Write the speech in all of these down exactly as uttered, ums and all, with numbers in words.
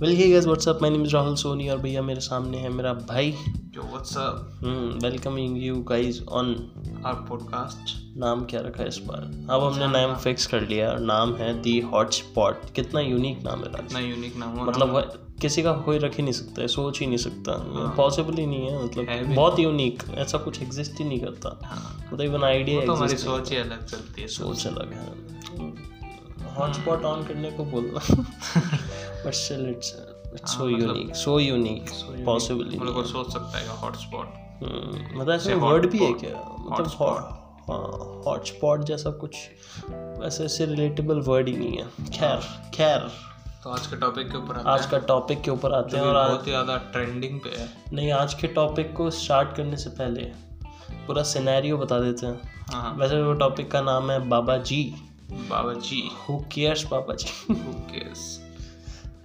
Well hey guys what's up, my name is Rahul Soni और भैया मेरे सामने है मेरा भाई। जो what's up, welcoming you guys on our podcast. नाम क्या रखा है इस बार? अब हमने नाम फिक्स कर लिया और नाम है दी हॉटस्पॉट। कितना यूनिक नाम है, कितना यूनिक नाम है, मतलब किसी का कोई रख ही नहीं सकता है, सोच ही नहीं सकता, पॉसिबल ही नहीं है, मतलब बहुत यूनिक, ऐसा कुछ एग्जिस्ट ही नहीं करता, मतलब इवन आइडिया तो हमारी सोच ही अलग चलती है, सोच अलग है। हॉटस्पॉट ऑन करने को बोलना but still it's it's so unique, so unique possible, मतलब कोई सोच सकता है हॉटस्पॉट, मतलब ऐसा वर्ड भी है क्या, मतलब हॉटस्पॉट जैसा कुछ ऐसे ऐसे रिलेटेबल वर्ड ही नहीं है। खैर खैर तो आज के टॉपिक के ऊपर आज का टॉपिक के ऊपर आते हैं और बहुत ही ज़्यादा ट्रेंडिंग पे है। नहीं, आज के टॉपिक को स्टार्ट करने से पहले पूरा सिनेरियो बता देते हैं। वैसे वो टॉपिक का नाम है Baba ji. Baba ji, who cares Baba ji, who cares.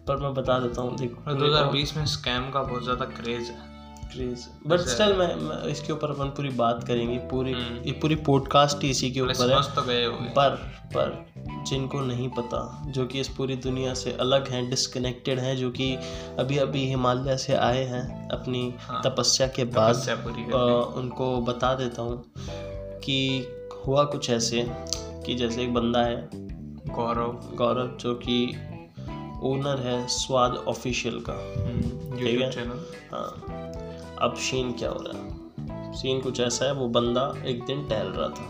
पर मैं बता देता हूँ, देखो दो हज़ार बीस में स्कैम का बहुत ज़्यादा क्रेज है, क्रेज बट स्टिल मैं, मैं इसके ऊपर अपन पूरी बात करेंगे, पूरी ये पूरी पॉडकास्ट इसी के ऊपर है। तो गए पर पर जिनको नहीं पता, जो कि इस पूरी दुनिया से अलग हैं, डिस्कनेक्टेड हैं, जो कि अभी अभी हिमालय से आए हैं अपनी हाँ, तपस्या के बाद, उनको बता देता हूँ कि हुआ कुछ ऐसे कि जैसे एक बंदा है गौरव, गौरव जो कि ओनर है स्वाद ऑफिशियल का, ठीक है हाँ। अब सीन क्या हो रहा है, सीन कुछ ऐसा है, वो बंदा एक दिन टहल रहा था,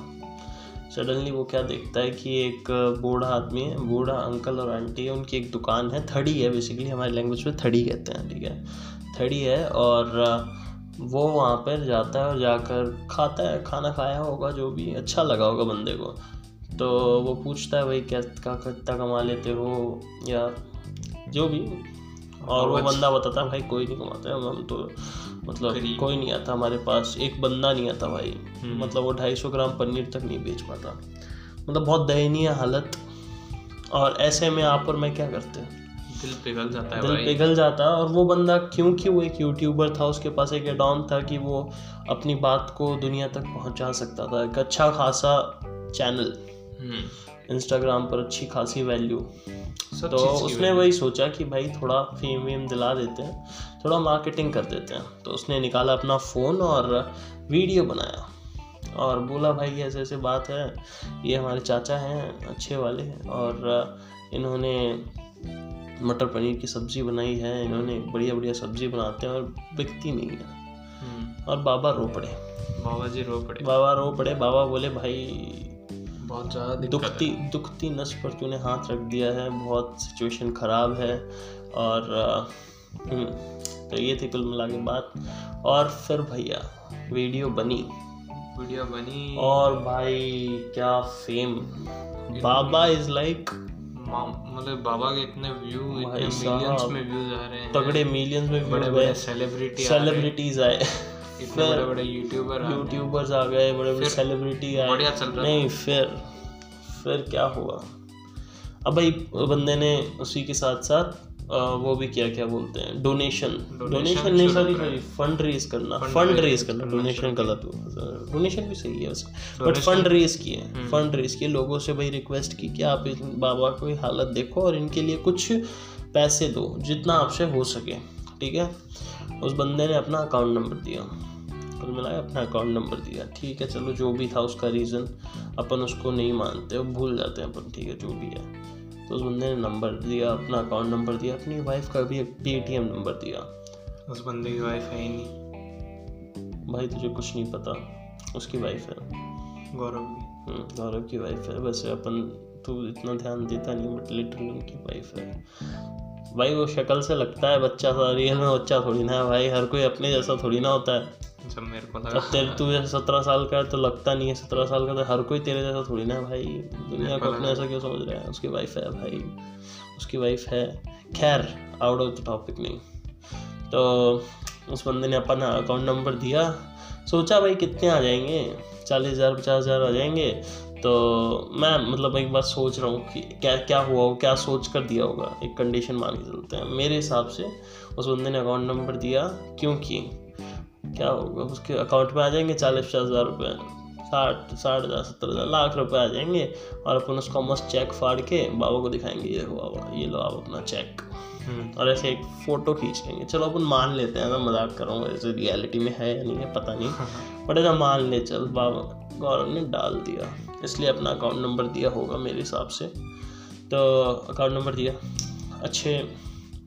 सडनली वो क्या देखता है कि एक बूढ़ा आदमी है, बूढ़ा अंकल और आंटी है, उनकी एक दुकान है, थड़ी है, बेसिकली हमारी लैंग्वेज में थड़ी कहते हैं, ठीक है थड़ी है, और वो वहाँ पर जाता है और जाकर खाता है, खाना खाया होगा जो भी, अच्छा लगा होगा बंदे को, तो वो पूछता है भाई क्या कितना कमा लेते हो या जो भी, और वो बंदा बताता है भाई कोई नहीं कमाता है हम तो, मतलब कोई नहीं आता हमारे पास, एक बंदा नहीं आता भाई, मतलब वो ढाई सौ ग्राम पनीर तक नहीं बेच पाता, मतलब बहुत दयनीय हालत। और ऐसे में आप और मैं क्या करते हैं, दिल पिघल जाता है, दिल पिघल जाता है। और वो बंदा क्योंकि वो एक यूट्यूबर था, उसके पास एक एडॉन था कि वो अपनी बात को दुनिया तक पहुँचा सकता था, एक अच्छा खासा चैनल इंस्टाग्राम पर, अच्छी खासी वैल्यू, तो उसने वही सोचा कि भाई थोड़ा फेम वेम दिला देते हैं, थोड़ा मार्केटिंग कर देते हैं। तो उसने निकाला अपना फ़ोन और वीडियो बनाया और बोला भाई ऐसे ऐसे बात है, ये हमारे चाचा हैं अच्छे वाले और इन्होंने मटर पनीर की सब्ज़ी बनाई है, इन्होंने बढ़िया बढ़िया सब्ज़ी बनाते हैं और बिकती नहीं है। और बाबा रो पड़े, बाबा जी रो पड़े, बाबा रो पड़े, बाबा बोले भाई बहुत ज़्यादा दुखती दुखती नस पर तूने हाथ रख दिया है, बहुत सिचुएशन ख़राब है। और तो ये थी कुल मिला के बात। और फिर भैया वीडियो बनी, वीडियो बनी और भाई क्या फेम, बाबा इज़ लाइक, मतलब बाबा के इतने व्यू, इतने मिलियंस में व्यूज आ रहे हैं, तगड़े मिलियंस में, बड़े बड़े सेलिब्रिटी सेलिब्रिटीज आए, इतने बड़े बड़े यूट्यूबर यूट्यूबर्स आ गए, बड़े बड़े सेलिब्रिटी आए, बढ़िया चल रहा नहीं। फिर फिर क्या हुआ, अब भाई बंदे ने उसी के साथ साथ वो भी किया, क्या बोलते हैं, डोनेशन डोनेशन नहीं सॉरी सॉरी फंड रेज करना, फंड रेज करना, डोनेशन गलत हुआ, डोनेशन भी सही है उसका, बट फंड रेज किए फंड रेज किए लोगों से भाई रिक्वेस्ट की कि आप इस बाबा की हालत देखो और इनके लिए कुछ पैसे दो जितना आपसे हो सके, ठीक है। उस बंदे ने अपना अकाउंट नंबर दिया, कुल मिलाया अपना अकाउंट नंबर दिया, ठीक है चलो जो भी था उसका रीज़न अपन उसको नहीं मानते, भूल जाते हैं अपन, ठीक है जो भी है। तो उस बंदे ने नंबर दिया, अपना अकाउंट नंबर दिया, अपनी वाइफ का भी पेटीएम नंबर दिया। उस बंदे की वाइफ है ही नहीं भाई, तुझे कुछ नहीं पता, उसकी वाइफ है, गौरव की गौरव की वाइफ है। वैसे अपन तो इतना ध्यान देता नहीं, बट लिटरली उनकी वाइफ है भाई। वो शक्ल से लगता है बच्चा, रियल में बच्चा थोड़ी ना है भाई, हर कोई अपने जैसा थोड़ी ना होता है। जब मेरे को लगा तेरे तू जैसे सत्रह साल का है तो लगता नहीं है सत्रह साल का, तो हर कोई तेरे जैसा थोड़ी ना है भाई, दुनिया को अपने ऐसा क्यों समझ रहा है। उसकी वाइफ है भाई, उसकी वाइफ है। खैर आउट ऑफ द टॉपिक नहीं, तो उस बंदे ने अपना अकाउंट नंबर दिया, सोचा भाई कितने आ जाएंगे, चालीस हज़ार पचास हज़ार आ जाएंगे। तो मैं मतलब एक बार सोच रहा हूँ कि क्या क्या हुआ हो, क्या सोच कर दिया होगा, एक कंडीशन मान के चलते हैं। मेरे हिसाब से उस बंदे ने अकाउंट नंबर दिया क्योंकि क्या होगा, उसके अकाउंट में आ जाएंगे चालीस पचास हज़ार रुपये, साठ साठ हज़ार सत्तर हज़ार लाख रुपए आ जाएंगे और अपन उसका मस्त चेक फाड़ के बाबा को दिखाएंगे, ये हुआ बाबा, ये लो आप अपना चेक, और ऐसे एक फ़ोटो खींच लेंगे। चलो अपन मान लेते हैं, मैं मजाक कर रहा हूँ, ऐसे रियलिटी में है या नहीं है पता नहीं, बट ऐसा मान ले चल। बाबा गौरव ने डाल दिया, इसलिए अपना अकाउंट नंबर दिया होगा मेरे हिसाब से, तो अकाउंट नंबर दिया, अच्छे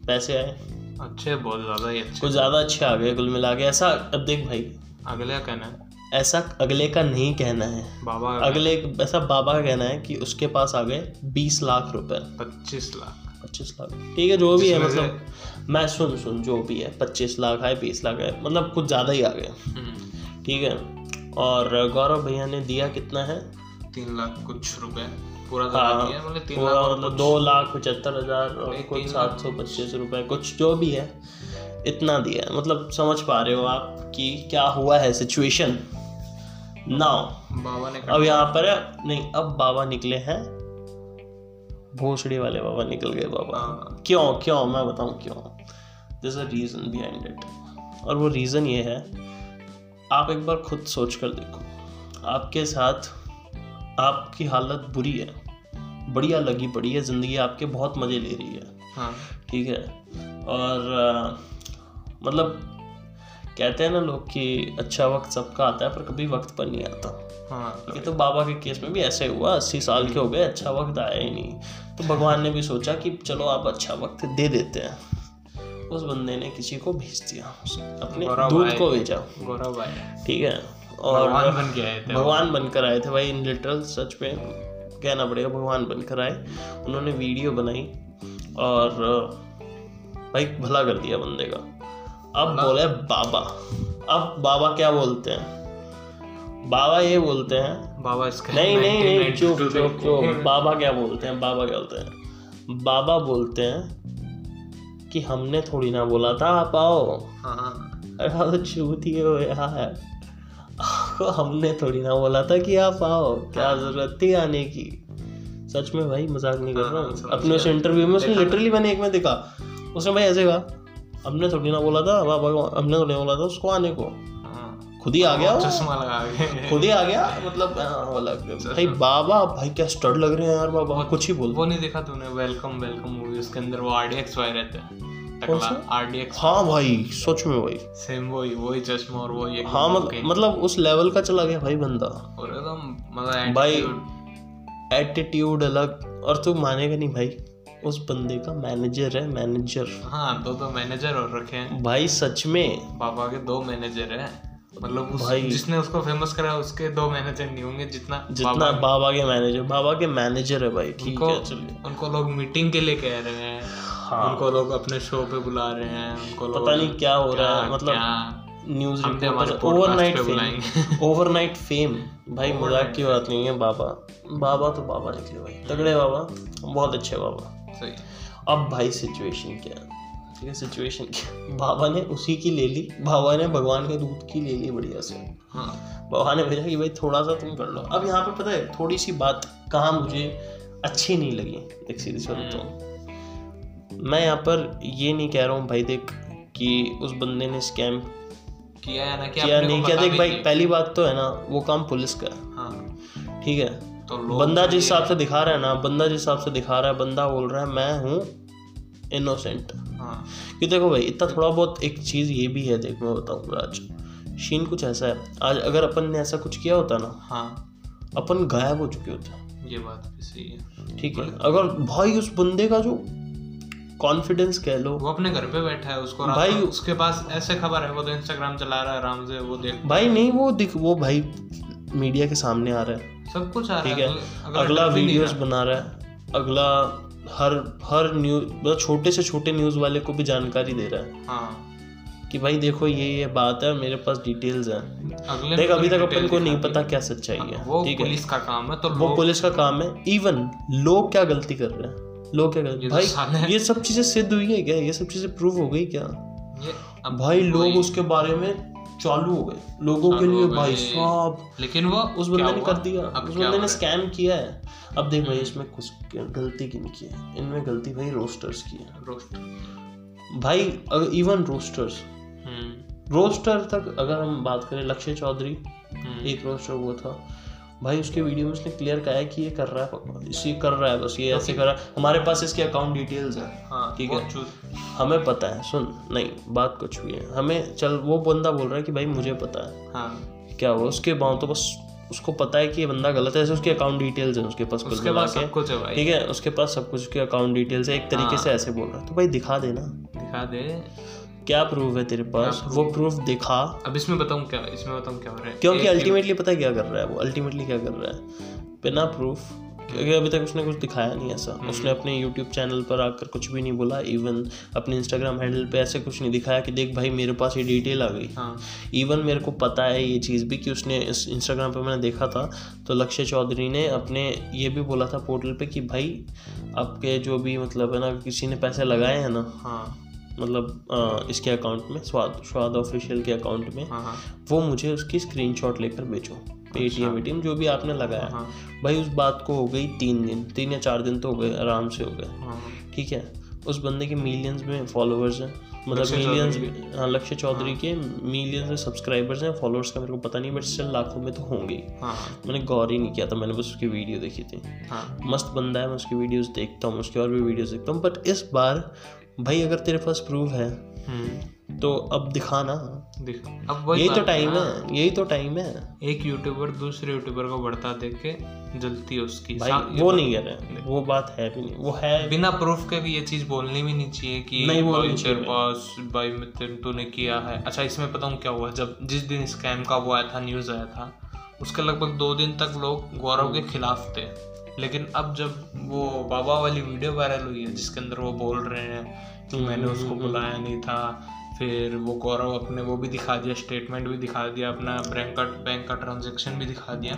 पैसे आए, अच्छे बहुत ज़्यादा ही अच्छे, कुछ ज़्यादा अच्छे आ गए कुल मिला के। ऐसा अब देख भाई, अगले कहना है ऐसा, अगले का नहीं कहना है बाबा, अगले ऐसा बाबा का कहना है कि उसके पास आ गए बीस लाख रुपए, पच्चीस लाख पच्चीस लाख ठीक है जो भी है, मतलब मैं सुन सुन जो भी है, पच्चीस लाख आए, बीस लाख आए, मतलब कुछ ज़्यादा ही आ गए, ठीक है। और गौरव भैया ने दिया कितना है, तीन लाख कुछ रुपए पूरा, मतलब तीन लाख मतलब दो लाख पचहत्तर हज़ार और कुछ सात सौ पच्चीस रुपये कुछ जो भी है, इतना दिया है। मतलब समझ पा रहे हो आप कि क्या हुआ है सिचुएशन नाउ। बाबा ने अब यहाँ पर नहीं, अब बाबा निकले हैं, भोसड़ी वाले बाबा निकल गए बाबा। आ, क्यों क्यों मैं बताऊँ क्यों, this a reason behind it, और वो रीज़न ये है, आप एक बार खुद सोच कर देखो, आपके साथ आपकी हालत बुरी है, बढ़िया लगी पड़ी है, ज़िंदगी आपके बहुत मज़े ले रही है, ठीक है, और आ, मतलब कहते हैं ना लोग कि अच्छा वक्त सबका आता है पर कभी वक्त पर नहीं आता। हाँ, ये तो बाबा के केस में भी ऐसे हुआ, अस्सी साल के हो गए, अच्छा वक्त आया ही नहीं, तो भगवान ने भी सोचा कि चलो आप अच्छा वक्त दे देते हैं। उस बंदे ने किसी को भेज दिया, अपने दूध को भेजा, गौरव भाई, ठीक है, और भगवान बन के आए थे, भगवान बनकर आए थे भाई, इन लिटरल सच में कहना पड़ेगा भगवान बनकर आए। उन्होंने वीडियो बनाई और भाई भला कर दिया बंदे का। अब बोले बाबा, अब बाबा क्या बोलते हैं, बाबा ये बोलते हैं बाबा इसका नहीं नहीं नहीं चुप चुप चुप बाबा क्या बोलते हैं, बाबा क्या बोलते हैं, बाबा बोलते हैं कि हमने थोड़ी ना बोला था आप आओ। हाँ, अरे छूती हो यार, हमने थोड़ी ना बोला था कि आप आओ, क्या जरूरत थी आने की। सच में भाई, मजाक नहीं कर रहा हूँ। अपने उस इंटरव्यू में उसने लिटरली, मैंने एक में देखा, उसने भाई ऐसे कहा, हमने थोड़ी ना बोला था बाबा, हमने थोड़ी ना बोला था उसको आने को, खुद ही आ गया, चश्मा लगा के खुद ही आ गया, मतलब अलग भाई। बाबा भाई क्या स्टड लग रहे हैं यार बाबा, कुछ ही बोल। वो नहीं देखा तूने वेलकम वेलकम मूवी, उसके अंदर वो आरडीएक्स वाई रहते हैं, आरडीएक्स। हाँ भाई, सच में भाई सेम वही वही चश्मा और वही। हाँ मतलब उस लेवल का चला गया भाई बंदा, और एकदम मतलब भाई एटीट्यूड अलग। और तू मानेगा नहीं भाई, उस बंदे का मैनेजर है, मैनेजर। हाँ, दो दो मैनेजर और रखे हैं भाई, सच में बाबा के दो मैनेजर हैं, मतलब उस, जिसने उसको फेमस कराया उसके दो मैनेजर नहीं होंगे जितना जितना बाबा के मैनेजर, बाबा के मैनेजर है भाई, ठीक है। चलिए, उनको लोग मीटिंग के लिए कह रहे हैं, हाँ, उनको लोग अपने शो पे बुला रहे हैं, उनको पता नहीं क्या हो रहा है, मतलब news report, overnight fame, overnight fame भाई, मजाक की बात नहीं है। बाबा बाबा तो बाबा निकले भाई, तगड़े बाबा, बहुत अच्छे बाबा। अब भाई सिचुएशन क्या है, ठीक है, सिचुएशन क्या, बाबा ने उसी की ले ली, बाबा ने भगवान के दूध की ले ली बढ़िया से। हाँ, बाबा ने भेजा कि भाई थोड़ा सा तुम कर लो। अब यहाँ पे पता है थोड़ी सी बात कहाँ मुझे अच्छी नहीं लगी, एक सीधी सी बात बताऊँ, मैं यहाँ पर ये नहीं कह रहा हूँ भाई देख कि उस बंदे ने स्कैम किया या ना किया, नहीं किया, देख भाई पहली बात तो है ना, वो काम पुलिस का है, हाँ, ठीक है, तो बंदा जिस हिसाब से दिखा रहा है ना, बंदा जिस हिसाब से दिखा रहा है, बंदा बोल रहा है मैं हूँ इनोसेंट। हाँ, कि देखो भाई इतना थोड़ा बहुत, एक चीज़ ये भी है, देख मैं बताऊँगा, आज शीन कुछ ऐसा है, आज अगर अपन ने ऐसा कुछ किया होता ना, हाँ, अपन गायब हो चुके होते, ये बात भी सही है, ठीक है। अगर भाई उस बंदे का जो कॉन्फिडेंस कह लो, वो अपने घर पे बैठा है, उसको भाई उसके पास ऐसे खबर है, वो तो इंस्टाग्राम चला रहा है आराम से, वो देख भाई नहीं, वो दिख वो भाई मीडिया के सामने आ रहा है, सब कुछ आ रहा है, ठीक है, अगला, अगला वीडियोस बना रहा है, अगला हर हर न्यूज, छोटे से छोटे न्यूज वाले को भी जानकारी दे रहा है, हाँ, कि भाई देखो ये ये बात है, मेरे पास डिटेल्स है, देख अभी तक अपन को नहीं पता क्या सच्चाई है, ठीक है, पुलिस का काम है, तो वो पुलिस का काम है। इवन लोग क्या गलती कर रहे हैं, लोग क्या करते भाई, ये सब चीजें सिद्ध हुई है क्या, ये सब चीजें प्रूव हो गई क्या, ये अब भाई लोग उसके बारे में चालू हो गए लोगों के लिए भाई साहब, लेकिन वो उस बंदे ने कर दिया, उस बंदे ने स्कैम किया है। अब देख भाई इसमें कुछ गलती किन की है, इनमें गलती भाई रोस्टर्स की है, रोस्टर भाई, अगर इवन रोस्टर्स रोस्टर तक अगर हम बात करें, लक्ष्य चौधरी एक रोस्ट वो था भाई, उसके वीडियो में उसने क्लियर कहा है कि ये कर रहा है, इसी कर रहा है, बस ये ऐसे कर रहा है, हमारे पास इसके अकाउंट डिटेल्स है, ठीक है, हमें पता है, सुन नहीं बात कुछ भी है हमें, चल वो बंदा बोल रहा है कि भाई मुझे पता है, हाँ क्या हुआ उसके बाँव, तो बस उसको पता है कि ये बंदा गलत है, ऐसे उसके अकाउंट डिटेल्स है उसके पास, उसके पास सब कुछ है भाई, ठीक है, उसके पास सब कुछ, उसके अकाउंट डिटेल्स है, एक तरीके से ऐसे बोल रहा है, तो भाई दिखा देना, दिखा दे क्या प्रूफ है तेरे पास, वो प्रूफ दिखा। अब इसमें बताऊं क्या, इसमें बताऊं क्या हो रहा है, क्योंकि अल्टीमेटली पता है क्या कर रहा है वो, अल्टीमेटली क्या कर रहा है बिना प्रूफ, क्योंकि अभी तक उसने कुछ दिखाया नहीं ऐसा, उसने अपने यूट्यूब चैनल पर आकर कुछ भी नहीं बोला, इवन अपने इंस्टाग्राम हैंडल पे ऐसे कुछ नहीं दिखाया कि देख भाई मेरे पास ये डिटेल आ गई, इवन मेरे को पता है ये चीज़ भी कि उसने इस इंस्टाग्राम पे मैंने देखा था, तो लक्ष्य चौधरी ने अपने ये भी बोला था पोर्टल पे कि भाई आपके जो भी मतलब है ना किसी ने पैसे लगाए हैं ना, हाँ मतलब इसके अकाउंट में, स्वाद स्वाद ऑफिशियल के अकाउंट में, वो मुझे उसकी स्क्रीनशॉट लेकर भेजो, पेटीएम वेटीएम जो भी आपने लगाया, हाँ। भाई उस बात को हो गई तीन दिन तीन या चार दिन तो हो गए आराम से हो गए, हाँ। ठीक है, उस बंदे के मिलियंस में फॉलोअर्स हैं, मतलब मिलियंस, हाँ लक्ष्य चौधरी के मिलियंस में सब्सक्राइबर्स हैं, फॉलोअर्स का मेरे को पता नहीं बट स्टिल लाखों में तो होंगे, हाँ। मैंने गौर ही नहीं किया था, मैंने बस उसकी वीडियो देखी थी, हाँ। मस्त बंदा है, मैं उसकी वीडियोज़ देखता हूँ, उसकी और भी वीडियोज़ देखता हूँ, बट इस बार भाई अगर तेरे पास प्रूफ है तो अब दिखाना, अब यही तो टाइम है, यही तो टाइम है, एक यूट्यूबर दूसरे यूट्यूबर को बढ़ता देख के जलती उसकी, भाई वो नहीं कह रहे, वो बात है भी नहीं, वो है बिना प्रूफ के भी ये चीज बोलनी भी नहीं चाहिए कि नहीं वो तेरे पास भाई मित्र तूने किया है। अच्छा इसमें पता हूँ क्या हुआ, जब जिस दिन स्कैम का वो आया था न्यूज आया था, उसके लगभग दो दिन तक लोग गौरव के खिलाफ थे, लेकिन अब जब वो बाबा वाली वीडियो वायरल हुई है जिसके अंदर वो बोल रहे हैं कि मैंने उसको बुलाया नहीं था, फिर वो गौरव अपने वो भी दिखा दिया, स्टेटमेंट भी दिखा दिया अपना, बैंक का बैंक का ट्रांजेक्शन भी दिखा दिया,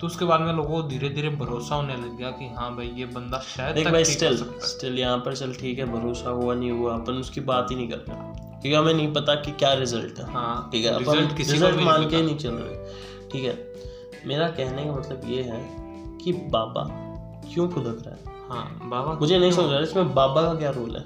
तो उसके बाद में लोगों को धीरे धीरे भरोसा होने लग गया कि हाँ भाई ये बंदा शायद तक भाई स्टिल स्टिल यहाँ पर चल ठीक है, भरोसा हुआ नहीं हुआ अपन उसकी बात ही नहीं कर रहे क्योंकि हमें नहीं पता कि क्या रिजल्ट है, हाँ ठीक है, अपन रिजल्ट मान के नहीं चल रहे, ठीक है। मेरा कहने का मतलब ये है कि बाबा क्यों फुदक रहा है, हाँ बाबा मुझे नहीं समझ रहा इसमें बाबा का क्या रोल है,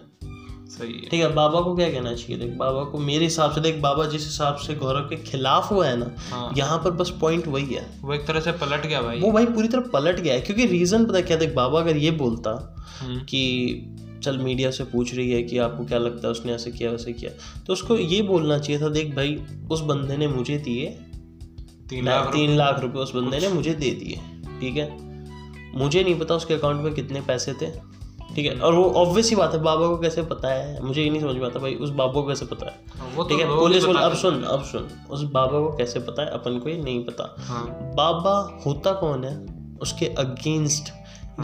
सही है ठीक है, बाबा को क्या कहना चाहिए, देख बाबा को मेरे हिसाब से, देख बाबा जिस हिसाब से गौरव के खिलाफ हुआ है ना, हाँ। यहाँ पर बस पॉइंट वही है, वो एक तरह से पलट गया भाई, वो भाई पूरी तरह पलट गया है, क्योंकि रीजन पता क्या, देख बाबा अगर ये बोलता कि चल मीडिया से पूछ रही है कि आपको क्या लगता है उसने ऐसे किया वैसे किया, तो उसको ये बोलना चाहिए था देख भाई उस बंदे ने मुझे दिए तीन लाख रुपये, उस बंदे ने मुझे दे दिए, ठीक है, मुझे नहीं पता उसके अकाउंट में कितने पैसे थे, ठीक है, और वो ऑब्वियस ही बात है बाबा को कैसे पता है, मुझे ये नहीं समझ में आता भाई उस बाबा को कैसे पता है, ठीक है, पुलिस वाला, अब सुन अब सुन उस बाबा को कैसे पता है, अपन को ये नहीं पता, हाँ। बाबा होता कौन है उसके अगेंस्ट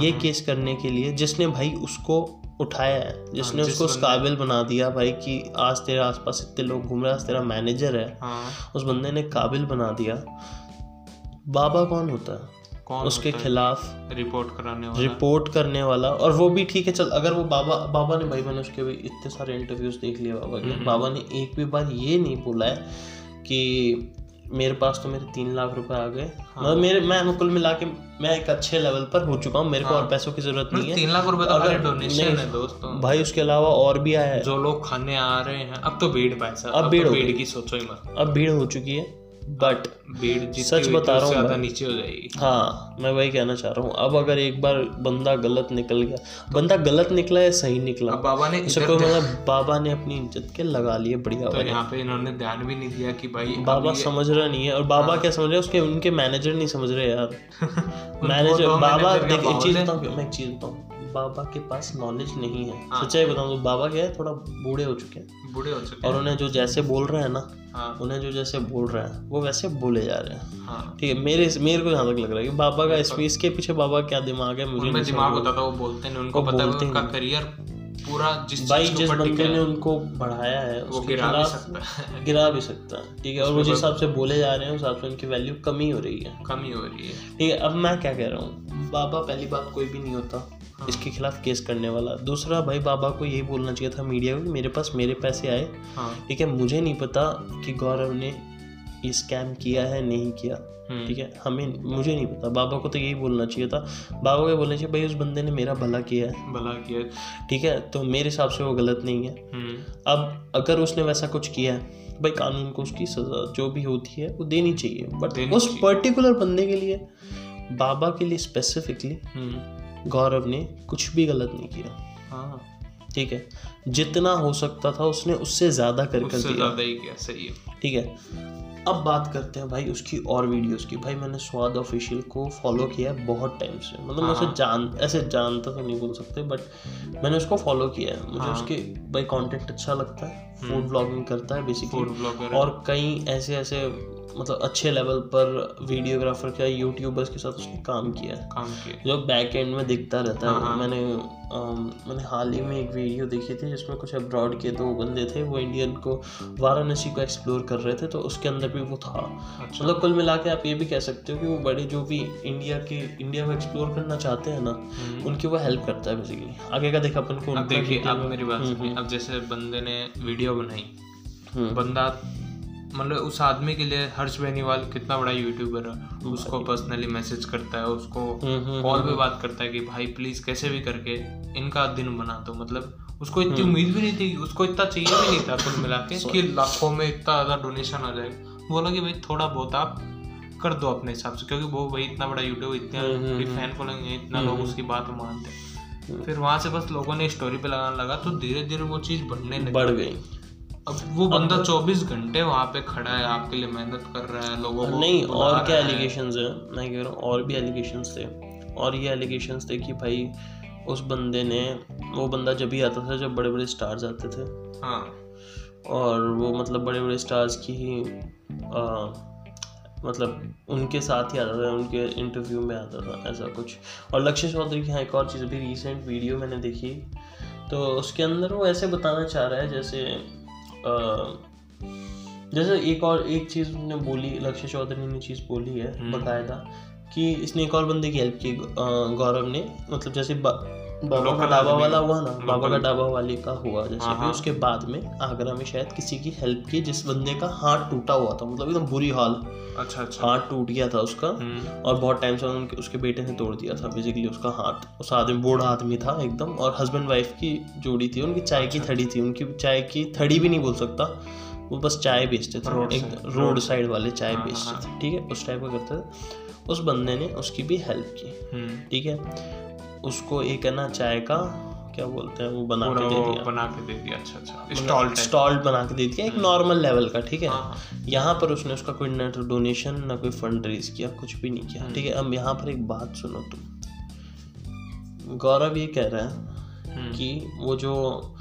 ये केस करने के लिए, जिसने भाई उसको उठाया है, जिसने उसको उस काबिल बना दिया भाई कि आज तेरे आसपास इतने लोग घूम रहे हैं, आज तेरा मैनेजर है, उस बंदे ने काबिल बना दिया, बाबा कौन होता है उसके खिलाफ रिपोर्ट कराने वाला, रिपोर्ट करने वाला, और वो भी ठीक है चल अगर वो बाबा बाबा ने भाई मैंने उसके भी इतने सारे इंटरव्यूज देख लिए बाबा के, बाबा ने एक भी बार ये नहीं बोला है कि मेरे पास तो मेरे तीन लाख रुपए आ गए, हाँ। मतलब मेरे मैं कुल मिला के मैं एक अच्छे लेवल पर हो चुका हूँ, मेरे हाँ। को और पैसों की जरूरत नहीं है, तीन लाख रुपए तो अगर डोनेशन है दोस्तों भाई, उसके अलावा और भी आया है, जो लोग खाने आ रहे हैं, अब तो भीड़ पैसा, अब भीड़ की सोचो ही मत, अब भीड़ हो चुकी है, बट सच बता रहा हूँ ज़्यादा नीचे हो जाएगी, हाँ मैं वही कहना चाह रहा हूँ, अब अगर एक बार बंदा गलत निकल गया, बंदा गलत निकला या सही निकला, बाबा ने इसको मतलब बाबा ने अपनी इज्जत के लगा लिए, बढ़िया तो यहाँ पे इन्होंने ध्यान भी नहीं दिया कि भाई बाबा समझ रहा नहीं है, और बाबा क्या समझ रहे उसके उनके मैनेजर नहीं समझ रहे यार, मैनेजर बाबा देख एक चीज बताऊँ मैं एक चीज बताऊँ बाबा के पास नॉलेज नहीं है, सच्चाई बताऊँ तो बाबा क्या है थोड़ा बूढ़े हो चुके हैं, बूढ़े हो चुके हैं, और उन्हें जो जैसे बोल रहे हैं ना, उन्हें जो जैसे बोल रहे हैं वो वैसे बोले जा रहे हैं, ठीक है, मेरे मेरे को यहाँ तक लग रहा है कि बाबा का इसमें इसके पीछे बाबा क्या दिमाग है, मुझे नहीं दिमाग होता था वो बोलते हैं, उनको पता है उनका करियर पूरा जिस भाई जिस बंदे ने उनको बढ़ाया है वो गिरा भी सकता है, गिरा भी सकता है, ठीक है, और वो जिस हिसाब से बोले जा रहे हैं उस हिसाब से उनकी वैल्यू कमी हो रही है, कमी हो रही है, ठीक है। अब मैं क्या कह रहा हूँ, बाबा पहली बात कोई भी नहीं होता इसके खिलाफ केस करने वाला, दूसरा भाई बाबा को यही बोलना चाहिए था मीडिया को कि मेरे पास मेरे पैसे आए, ठीक है, मुझे नहीं पता कि गौरव ने ये स्कैम किया है नहीं किया, ठीक है, हमें मुझे नहीं पता, बाबा को तो यही बोलना चाहिए था, बाबा को ये बोलना चाहिए भाई उस बंदे ने मेरा भला किया है, भला किया है, ठीक है, तो मेरे हिसाब से वो गलत नहीं है, अब अगर उसने वैसा कुछ किया है भाई कानून को उसकी सजा जो भी होती है वो देनी चाहिए, बट उस पर्टिकुलर बंदे के लिए, बाबा के लिए स्पेसिफिकली गौरव ने कुछ भी गलत नहीं किया, ठीक है, जितना हो सकता था उसने उससे ज्यादा कर कर दिया, सही है, ठीक है। अब बात करते हैं भाई उसकी और वीडियोस की। भाई मैंने स्वाद ऑफिशियल को फॉलो किया है बहुत टाइम से, मतलब मैं उसे जान ऐसे जानता तो नहीं बोल सकते, बट मैंने उसको फॉलो किया है, मुझे उसके भाई कंटेंट अच्छा लगता है, फूड व्लॉगिंग करता है बेसिकली, और कई ऐसे ऐसे मतलब अच्छे लेवल पर वीडियोग्राफर का यूट्यूबर्स के साथ उसने काम किया है, काम किया जो बैक एंड में दिखता रहता है। मैंने आ, मैंने हाल ही में एक वीडियो देखी थी जिसमें कुछ अब्रॉड के दो बंदे थे, वो इंडियन को वाराणसी को एक्सप्लोर कर रहे थे, तो उसके अंदर भी वो था, मतलब अच्छा। कुल मिला के आप ये भी कह सकते हो कि वो बड़े जो भी इंडिया के इंडिया को एक्सप्लोर करना चाहते हैं ना, उनकी वो हेल्प करता है बेसिकली। आगे का देखा अपन को, देखिए आप मेरी बात सुनिए, अब जैसे बंदे ने वीडियो बनाई, बंदा मतलब उस आदमी के लिए हर्ष बेनीवाल कितना बड़ा यूट्यूबर है, उसको पर्सनली मैसेज करता है, उसको कॉल पे बात करता है कि भाई प्लीज कैसे भी करके इनका दिन बना दो, मतलब उसको इतनी उम्मीद भी नहीं थी, उसको इतना चाहिए भी नहीं था कुल मिला के कि लाखों में इतना ज्यादा डोनेशन आ जाएगा, बोला कि भाई थोड़ा बहुत आप कर दो अपने हिसाब से, क्योंकि वो भाई इतना बड़ा यूट्यूबर, इतना फैन फॉलोइंग है, इतना लोग उसकी बात मानते हैं। फिर वहां से बस लोगों ने स्टोरी पे लगाने लगा, तो धीरे धीरे वो चीज बढ़ने बढ़ गई। अब वो बंदा चौबीस घंटे वहाँ पे खड़ा है, आपके लिए मेहनत कर रहा है, लोगों को नहीं, और क्या एलिगेशंस है, मैं कह रहा हूँ और भी एलिगेशंस थे, और ये एलिगेशंस थे कि भाई उस बंदे ने, वो बंदा जब भी आता था जब बड़े बड़े स्टार्स आते थे, हाँ, और वो मतलब बड़े बड़े स्टार्स की ही आ, मतलब उनके साथ ही आता था, उनके इंटरव्यू में आता था, ऐसा कुछ। और लक्ष्य चौधरी की हाँ एक और चीज़ भी रिसेंट वीडियो मैंने देखी, तो उसके अंदर वो ऐसे बताना चाह रहा है जैसे Uh, जैसे एक और एक चीज़ ने बोली, लक्ष्य चौधरी ने चीज़ बोली है बकायदा कि इसने एक और बंदे की हेल्प की गौरव ने, मतलब जैसे बा, बाबा का ढाबा वाला हुआ ना, बाबा का ढाबा वाले का हुआ जैसे भी, उसके बाद में आगरा में शायद किसी की हेल्प की जिस बंदे का हाथ टूटा हुआ था, मतलब एकदम बुरी हाल, अच्छा अच्छा, हाथ टूट गया था उसका, और बहुत टाइम से उनके उसके बेटे ने तोड़ दिया था बेसिकली उसका हाथ, उस आदमी बूढ़ा आदमी था एकदम, और हस्बैंड वाइफ की जोड़ी थी, उनकी चाय की थड़ी थी, उनकी चाय की थड़ी भी नहीं बोल सकता, वो बस चाय बेचते थे, रोड साइड वाले चाय बेचते थे, ठीक है, उस टाइप का करते थे। उस बंदे ने उसकी भी हेल्प की, ठीक है, उसको एक है ना चाय का क्या बोलते हैं वो बना के दे दिया, बना के दे दिया, अच्छा अच्छा, स्टॉल स्टॉल बना के दे दिया एक नॉर्मल लेवल का, ठीक है। यहाँ पर उसने उसका कोई ना तो डोनेशन ना कोई फंड रेज किया, कुछ भी नहीं किया, ठीक है। अब यहाँ पर एक बात सुनो तुम, गौरव ये कह रहा है कि वो जो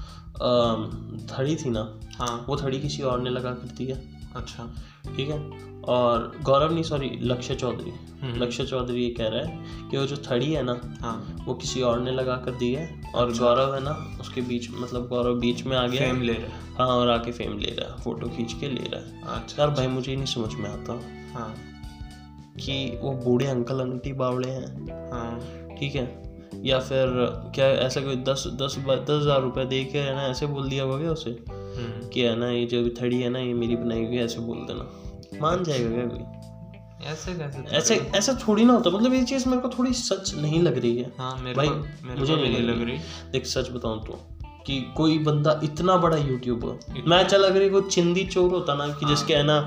थड़ी थी ना, हाँ, वो थड़ी किसी और ने लगा कर दी है, अच्छा, ठीक है। और गौरव नहीं, सॉरी, लक्ष्य चौधरी लक्ष्य चौधरी ये कह रहा है कि वो जो थड़ी है ना, हाँ, वो किसी और ने लगा कर दी है, और अच्छा। गौरव है ना उसके बीच, मतलब गौरव बीच में आ गया, फेम ले रहा है, हाँ, और आके फेम ले रहा है, फोटो खींच के ले रहा है, अच्छा। यार भाई मुझे नहीं समझ में आता, हाँ, कि वो बूढ़े अंकल आंटी बावड़े हैं, हाँ, ठीक है, या फिर क्या ऐसा कोई दस दस दस हजार रुपये दे के है ना ऐसे बोल दिया होगा क्या उसे कि है ना ये जो थड़ी है ना ये मेरी बनाई हुई है, ऐसे बोल देना, मान जाएगा कोई? ऐसे कैसे, ऐसे ऐसा थोड़ी ना होता, मतलब ये चीज़ मेरे को थोड़ी सच नहीं लग रही है, हाँ, मेरे भाई मेरे मुझे नहीं, नहीं लग रही। देख सच बताऊँ तो कि कोई बंदा इतना बड़ा यूट्यूबर, मैं चल अगर कोई चिंदी चोर होता ना कि जिसके है ना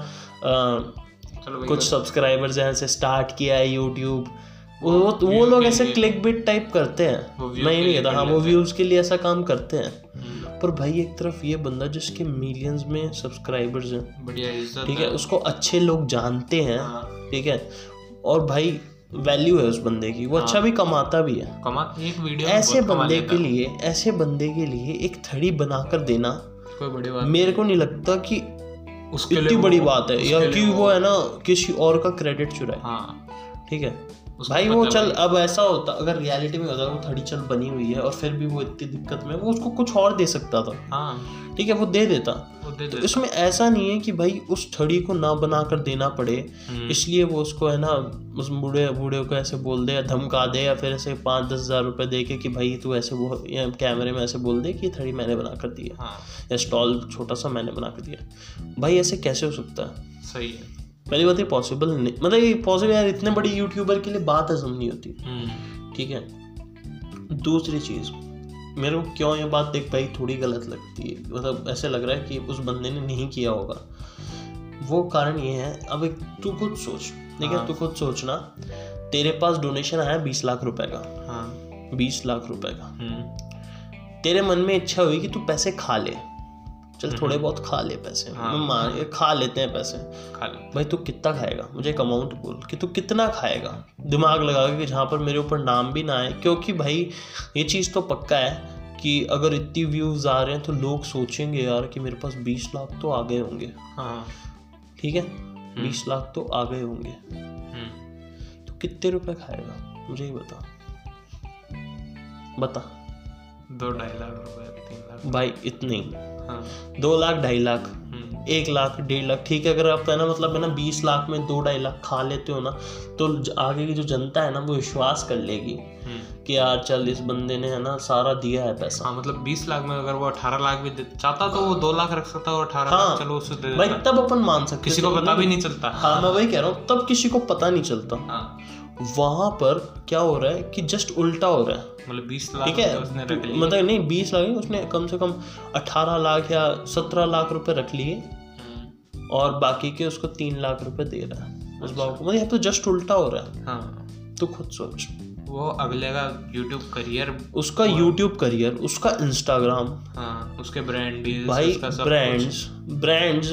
कुछ सब्सक्राइबर्स हैं, ऐसे स्टार्ट किया है यूट्यूब, वो वो लोग ऐसे क्लिक बिट टाइप करते हैं, मैं ये नहीं कहता, हाँ, वो व्यूज के लिए ऐसा काम करते हैं, पर भाई एक तरफ ये बंदा जिसके मिलियंस में सब्सक्राइबर्स हैं, बढ़िया, ठीक है, उसको अच्छे लोग जानते हैं, ठीक है, और भाई वैल्यू है उस बंदे की, वो अच्छा भी कमाता भी है, कमा एक वीडियो ऐसे बंदे के लिए ऐसे बंदे के लिए एक थड़ी बनाकर देना कोई बड़ी बात मेरे को नहीं लगता कि उसके लिए बड़ी बात है, या कि वो है ना किसी और का क्रेडिट चुराए, ठीक है भाई वो चल। अब ऐसा होता अगर रियलिटी में होता वो थड़ी चल बनी हुई है और फिर भी वो इतनी दिक्कत में, वो उसको कुछ और दे सकता था, हाँ, ठीक है, वो दे देता, वो दे देता। तो इसमें ऐसा नहीं है कि भाई उस थड़ी को ना बना कर देना पड़े इसलिए वो उसको है ना उस बूढ़े बूढ़े को ऐसे बोल दे या धमका दे या फिर ऐसे पाँच दस हजार रुपये दे के कि भाई तू ऐसे वो या कैमरे में ऐसे बोल दे कि थड़ी मैंने बना कर दी है या स्टॉल छोटा सा मैंने बना कर दिया। भाई ऐसे कैसे हो सकता है? सही है, पहली बात ये पॉसिबल नहीं, मतलब ये पॉसिबल यार इतने बड़े यूट्यूबर के लिए बात हजम नहीं होती, ठीक है। दूसरी चीज़ मेरे को क्यों ये बात देख भाई थोड़ी गलत लगती है, मतलब ऐसे लग रहा है कि उस बंदे ने नहीं किया होगा, वो कारण ये है, अब तू खुद सोच, ठीक है, तू खुद सोचना, तेरे पास डोनेशन आया बीस लाख रुपए का, हाँ बीस लाख रुपए का, तेरे मन में इच्छा हुई कि तू पैसे खा ले, चल थोड़े बहुत खा ले पैसे, हाँ, खा लेते हैं पैसे, खा ले भाई, तू कितना खाएगा, मुझे एक अमाउंट बोल कि तू कितना खाएगा, दिमाग लगा के जहाँ पर मेरे ऊपर नाम भी ना आए, क्योंकि भाई ये चीज़ तो पक्का है कि अगर इतनी व्यूज आ रहे हैं तो लोग सोचेंगे यार कि मेरे पास बीस लाख तो आ गए होंगे, हाँ ठीक है, बीस लाख तो आ गए होंगे, तो कितने रुपए खाएगा मुझे ही बता, बता, दो ढाई लाख रुपए, तीन लाख भाई, इतने दो लाख ढाई लाख एक लाख डेढ़ लाख, ठीक है, अगर आप है ना मतलब है ना बीस लाख में दो ढाई लाख खा लेते हो ना, तो आगे की जो जनता है ना वो विश्वास कर लेगी कि यार चल इस बंदे ने है ना सारा दिया है पैसा, हाँ मतलब बीस लाख में अगर वो अठारह लाख भी चाहता तो वो दो लाख रख सकता और अठारह लाख चलो उससे दे भाई, तब अपन मान सकते, किसी को पता भी नहीं चलता, हाँ मैं वही कह रहा हूँ, तब किसी को पता नहीं चलता, वहां पर क्या हो रहा है कि जस्ट उल्टा हो रहा है, मतलब बीस लाख, ठीक है, मतलब नहीं बीस लाख उसने कम से कम अठारह लाख या सत्रह लाख रुपए रख लिए और बाकी के उसको तीन लाख रुपए दे रहा है उस बाबू को, मतलब यहाँ तो जस्ट उल्टा हो रहा है, हाँ तो खुद सोच, वो अगले का यूट्यूब करियर, उसका यूट्यूब करियर, उसका इंस्टाग्राम, हाँ उसके ब्रांड भाई, ब्रांड्स ब्रांड्स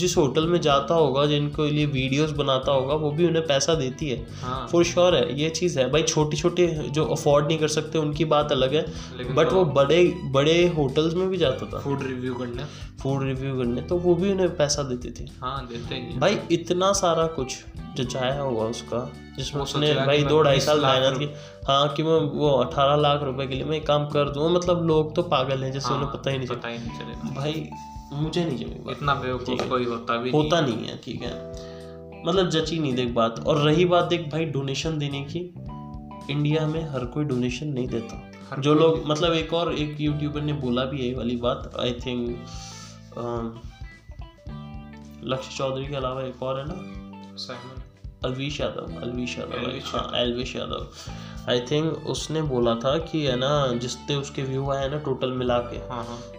जिस होटल में जाता होगा, जिनको लिए वीडियोस बनाता होगा, वो भी उन्हें पैसा देती है, हाँ फॉर श्योर है, ये चीज़ है भाई, छोटी छोटी जो अफोर्ड नहीं कर सकते उनकी बात अलग है, बट वो बड़े बड़े होटल्स में भी जाता था फूड रिव्यू करने, फूड रिव्यू करने तो वो भी उन्हें पैसा देती थी, हाँ देते हैं भाई, इतना सारा कुछ जचाया हुआ उसका, जिसमें उसने भाई दो ढाई साल मेहनत की, हाँ कि मैं वो अठारह लाख रुपए के लिए मैं काम कर दूँ, मतलब लोग तो पागल हैं, जैसे उन्हें पता ही नहीं चलता ही नहीं चलेगा भाई, मुझे नहीं चलेगा, इतना बेवकूफ कोई होता भी होता नहीं है, ठीक है, मतलब जची नहीं देख बात। और रही बात एक भाई डोनेशन देने की, इंडिया में हर कोई डोनेशन नहीं देता, जो लोग मतलब एक और एक यूट्यूबर ने बोला भी यही वाली बात, आई थिंक लक्ष्य चौधरी के अलावा एक और है ना एल्विश यादव, एल्विश यादव एल्विश यादव आई थिंक उसने बोला था कि है ना जिससे उसके व्यू आए ना टोटल मिला के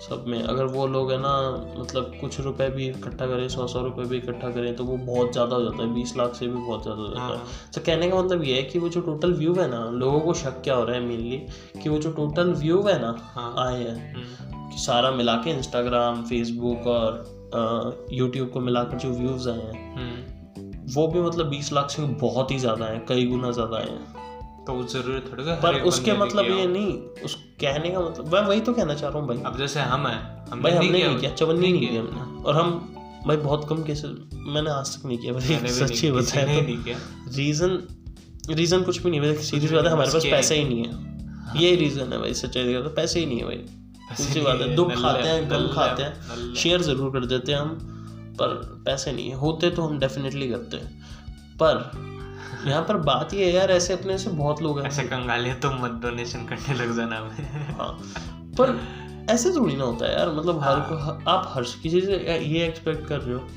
सब में, अगर वो लोग है ना मतलब कुछ रुपए भी इकट्ठा करें, सौ सौ रुपए भी इकट्ठा करें, तो वो बहुत ज़्यादा हो जाता है, बीस लाख से भी बहुत ज़्यादा हो जाता है। तो कहने का मतलब ये है कि वो जो टोटल व्यू है ना, लोगों को शक क्या हो रहा है मेनली कि वो जो टोटल व्यू है ना आए हैं कि सारा मिला के इंस्टाग्राम, फेसबुक और यूट्यूब को मिलाकर जो व्यूज़ आए हैं वो भी मतलब बीस लाख से बहुत ही ज्यादा है, कई गुना ज्यादा है, तो जरूरत थोड़ी है, पर उसके मतलब ये नहीं, उस कहने का मतलब मैं वही तो कहना चाह रहा हूँ भाई, अब जैसे हम हैं, हमने भाई हमने नहीं किया, चवन्नी नहीं किया हमने, और हम भाई बहुत कम केसेस, मैंने आज तक नहीं किया, सच्ची बताया तो रीजन रीजन कुछ भी नहीं है, सीधी बात है, हमारे पास पैसा ही नहीं है, ये रीजन है भाई, सच्चाई तो पैसे ही नहीं है भाई, सच्ची बात है, दुख खाते हैं, गम खाते हैं, शेयर जरूर कर देते हैं हम, पर पैसे नहीं है, होते तो हम डेफिनेटली करते हैं, पर यहाँ पर बात ये है यार, ऐसे अपने से बहुत लोग हैं, ऐसे कंगाले तो मत डोनेशन करने लग जाना, हाँ पर ऐसे थोड़ी ना होता है यार, मतलब हर को आप हर किसी से ये एक्सपेक्ट कर रहे हो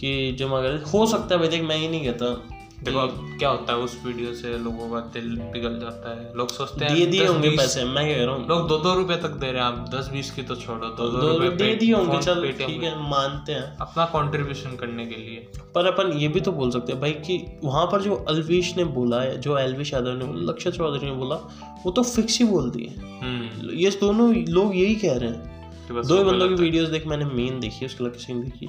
कि जमा कर, हो सकता है भाई, देख मैं ये नहीं कहता, देखो अब क्या होता है उस वीडियो से लोगों का दिल पिघल जाता है, लोग सोचते हैं दे दिए होंगे पैसे, मैं कह रहा हूँ लोग दो दो रुपए तक दे रहे हैं, आप दस बीस की तो छोड़ो, दो दो रुपए दे दिए होंगे, चलो ठीक है मानते हैं अपना कंट्रीब्यूशन करने के लिए, पर अपन ये भी तो बोल सकते हैं भाई कि वहाँ पर जो एल्विश ने बोला है, जो एल्विश यादव ने बोला, लक्ष्य चौधरी ने बोला, वो तो फिक्स ही बोल दिए, ये दोनों लोग यही कह रहे हैं, दो ही बंदों की वीडियोस देख, मैंने मेन देखी, उसके लक्ष्य सिंह देखी,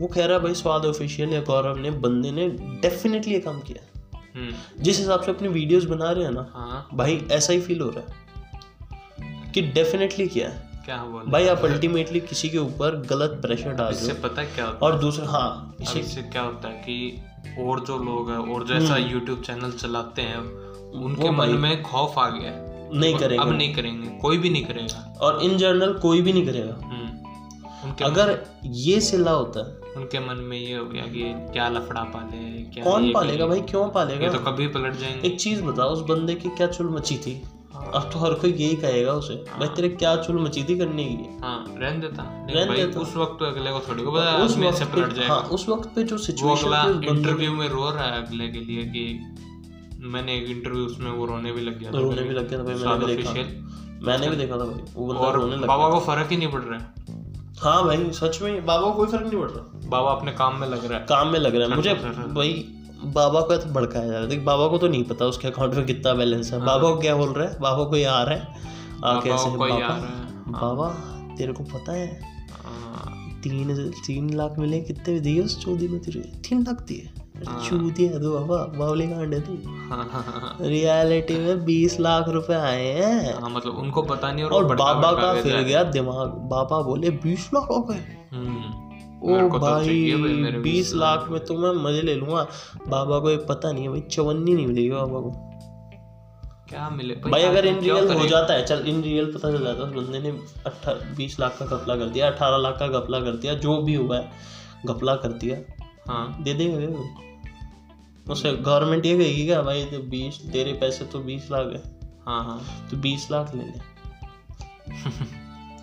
वो कह रहा है भाई स्वाद ऑफिशियल या गौरव ने बंदे ने डेफिनेटली ये काम किया, जिस हिसाब से अपनी वीडियोस बना रहे हैं ना, हाँ। भाई ऐसा ही फील हो रहा है कि डेफिनेटली किया है, क्या बोल भाई आप अल्टीमेटली किसी के ऊपर गलत प्रेशर डाल रहे हो, इससे पता क्या होता है, और दूसरा हाँ इससे क्या होता है कि और जो लोग हैं और जैसा यूट्यूब चैनल चलाते हैं उनके मन में खौफ आ गया है, नहीं करेंगे, अब नहीं करेंगे, कोई भी नहीं करेगा, और इन जनरल कोई भी नहीं करेगा, अगर ये सिला होता है उनके मन में, ये हो गया कि क्या लफड़ा पाले, क्या कौन पालेगा भाई, क्यों पालेगा, ये तो कभी पलट जाएंगे। एक चीज बताओ, उस बंदे की क्या चुल मची थी, अब तो हर कोई यही कहेगा उसे, भाई तेरे क्या चुल मची थी करने की, हाँ रहन देता रहन देता, उस वक्त तो अगले को थोड़ी को पता है, उसमें से पलट जाएगा, उस वक्त पे जो सिचुएशन इंटरव्यू में रो रहा है अगले के लिए कि मैंने एक इंटरव्यू उसमें वो रोने भी लग गया था, रोने भी लग गया था भाई, मैंने भी देखा था, मैंने भी देखा था भाई, वो बंदा रोने लगा, बाबा को फर्क ही नहीं पड़ रहा है, हाँ भाई सच में बाबा को कोई फर्क नहीं पड़ रहा, बाबा अपने काम में लग रहा है, काम में लग रहा है। मुझे भाई बाबा का तो भड़काया जा रहा है, देख बाबा को तो नहीं पता उसके अकाउंट में कितना बैलेंस है, बाबा को क्या बोल रहा है, बाबा को ये आ रहा है, आ कैसे बाबा बाबा तेरे को पता है तीन तीन लाख मिले, कितने दिए उस चौधरी में तेरे, तीन लाख दिए चूतिया है तो बाबा बावली कांड है तू, रियलिटी में बीस लाख रुपए आए हैं। हाँ, मतलब उनको पता नहीं, और, और बाबा का फिर गया दिमाग, बाबा बोले बीस लाख हो गए, ओ भाई बीस लाख में तो मैं मजे ले लूंगा, बाबा को ये पता नहीं है भाई चवन्नी नहीं मिलेगी बाबा को, क्या मिले भाई, भाई अगर इन रियल हो जाता है, चल इन रियल पता चल जाता है उस बंदे ने अट्ठारह बीस लाख का घपला कर दिया, अठारह लाख का घपला कर दिया, जो भी हुआ है घपला कर दिया, हाँ दे देंगे उसे, गवर्नमेंट ये कहेगी क्या भाई तो बीस तेरे पैसे तो बीस लाख है, हाँ हाँ तो बीस लाख ले ले,